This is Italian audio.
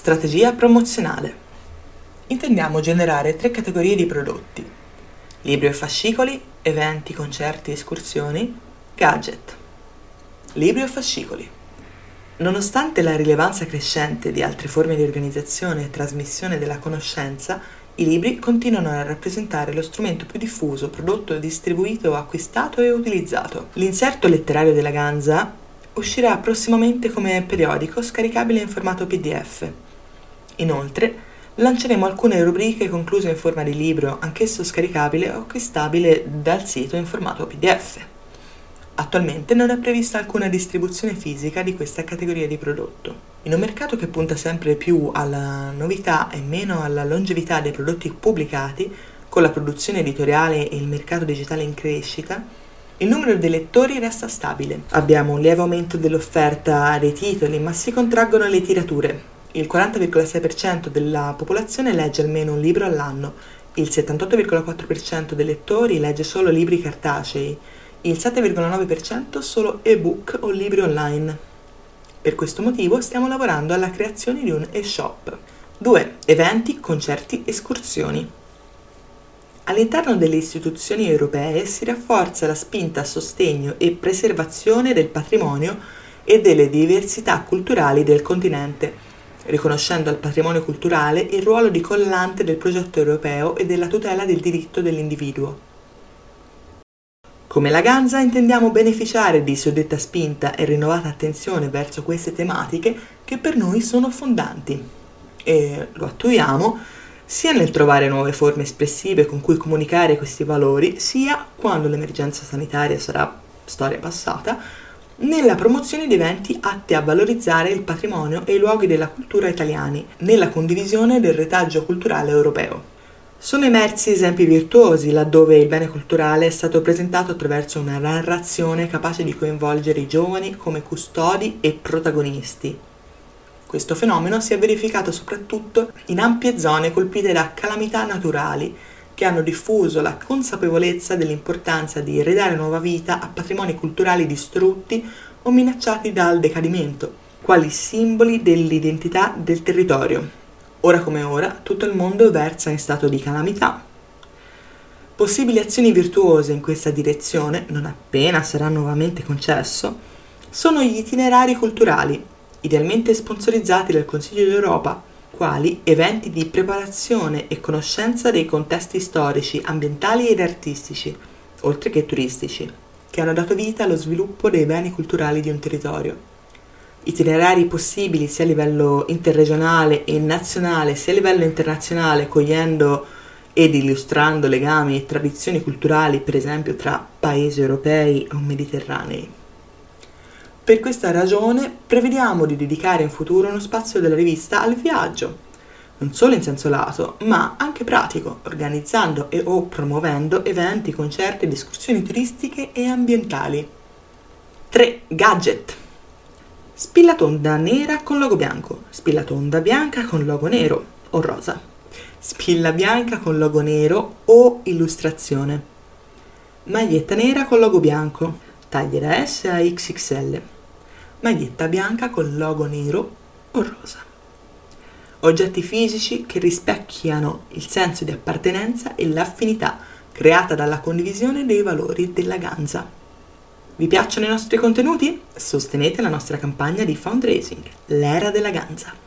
Strategia promozionale. Intendiamo generare 3 categorie di prodotti: libri e fascicoli, eventi, concerti, escursioni, gadget. Libri o fascicoli. Nonostante la rilevanza crescente di altre forme di organizzazione e trasmissione della conoscenza, i libri continuano a rappresentare lo strumento più diffuso, prodotto, distribuito, acquistato e utilizzato. L'inserto letterario della GANZA uscirà prossimamente come periodico scaricabile in formato PDF. Inoltre, lanceremo alcune rubriche concluse in forma di libro, anch'esso scaricabile o acquistabile dal sito in formato PDF. Attualmente non è prevista alcuna distribuzione fisica di questa categoria di prodotto. In un mercato che punta sempre più alla novità e meno alla longevità dei prodotti pubblicati, con la produzione editoriale e il mercato digitale in crescita, il numero dei lettori resta stabile. Abbiamo un lieve aumento dell'offerta dei titoli, ma si contraggono le tirature. Il 40,6% della popolazione legge almeno un libro all'anno, il 78,4% dei lettori legge solo libri cartacei, il 7,9% solo ebook o libri online. Per questo motivo stiamo lavorando alla creazione di un e-shop. 2. Eventi, concerti, escursioni. All'interno delle istituzioni europee si rafforza la spinta a sostegno e preservazione del patrimonio e delle diversità culturali del continente, riconoscendo al patrimonio culturale il ruolo di collante del progetto europeo e della tutela del diritto dell'individuo. Come la GANZA intendiamo beneficiare di suddetta spinta e rinnovata attenzione verso queste tematiche che per noi sono fondanti, e lo attuiamo sia nel trovare nuove forme espressive con cui comunicare questi valori, sia, quando l'emergenza sanitaria sarà storia passata, nella promozione di eventi atti a valorizzare il patrimonio e i luoghi della cultura italiani, nella condivisione del retaggio culturale europeo. Sono emersi esempi virtuosi laddove il bene culturale è stato presentato attraverso una narrazione capace di coinvolgere i giovani come custodi e protagonisti. Questo fenomeno si è verificato soprattutto in ampie zone colpite da calamità naturali, che hanno diffuso la consapevolezza dell'importanza di ridare nuova vita a patrimoni culturali distrutti o minacciati dal decadimento, quali simboli dell'identità del territorio. Ora come ora, tutto il mondo versa in stato di calamità. Possibili azioni virtuose in questa direzione, non appena sarà nuovamente concesso, sono gli itinerari culturali, idealmente sponsorizzati dal Consiglio d'Europa, quali eventi di preparazione e conoscenza dei contesti storici, ambientali ed artistici, oltre che turistici, che hanno dato vita allo sviluppo dei beni culturali di un territorio. Itinerari possibili sia a livello interregionale e nazionale, sia a livello internazionale, cogliendo ed illustrando legami e tradizioni culturali, per esempio tra paesi europei o mediterranei. Per questa ragione prevediamo di dedicare in futuro uno spazio della rivista al viaggio, non solo in senso lato, ma anche pratico, organizzando e o promuovendo eventi, concerti ed escursioni turistiche e ambientali. 3. Gadget. Spillatonda nera con logo bianco, spillatonda bianca con logo nero o rosa, spilla bianca con logo nero o illustrazione, maglietta nera con logo bianco, taglie da S a XXL, maglietta bianca con logo nero o rosa. Oggetti fisici che rispecchiano il senso di appartenenza e l'affinità creata dalla condivisione dei valori della GANZA. Vi piacciono i nostri contenuti? Sostenete la nostra campagna di fundraising, l'era della GANZA.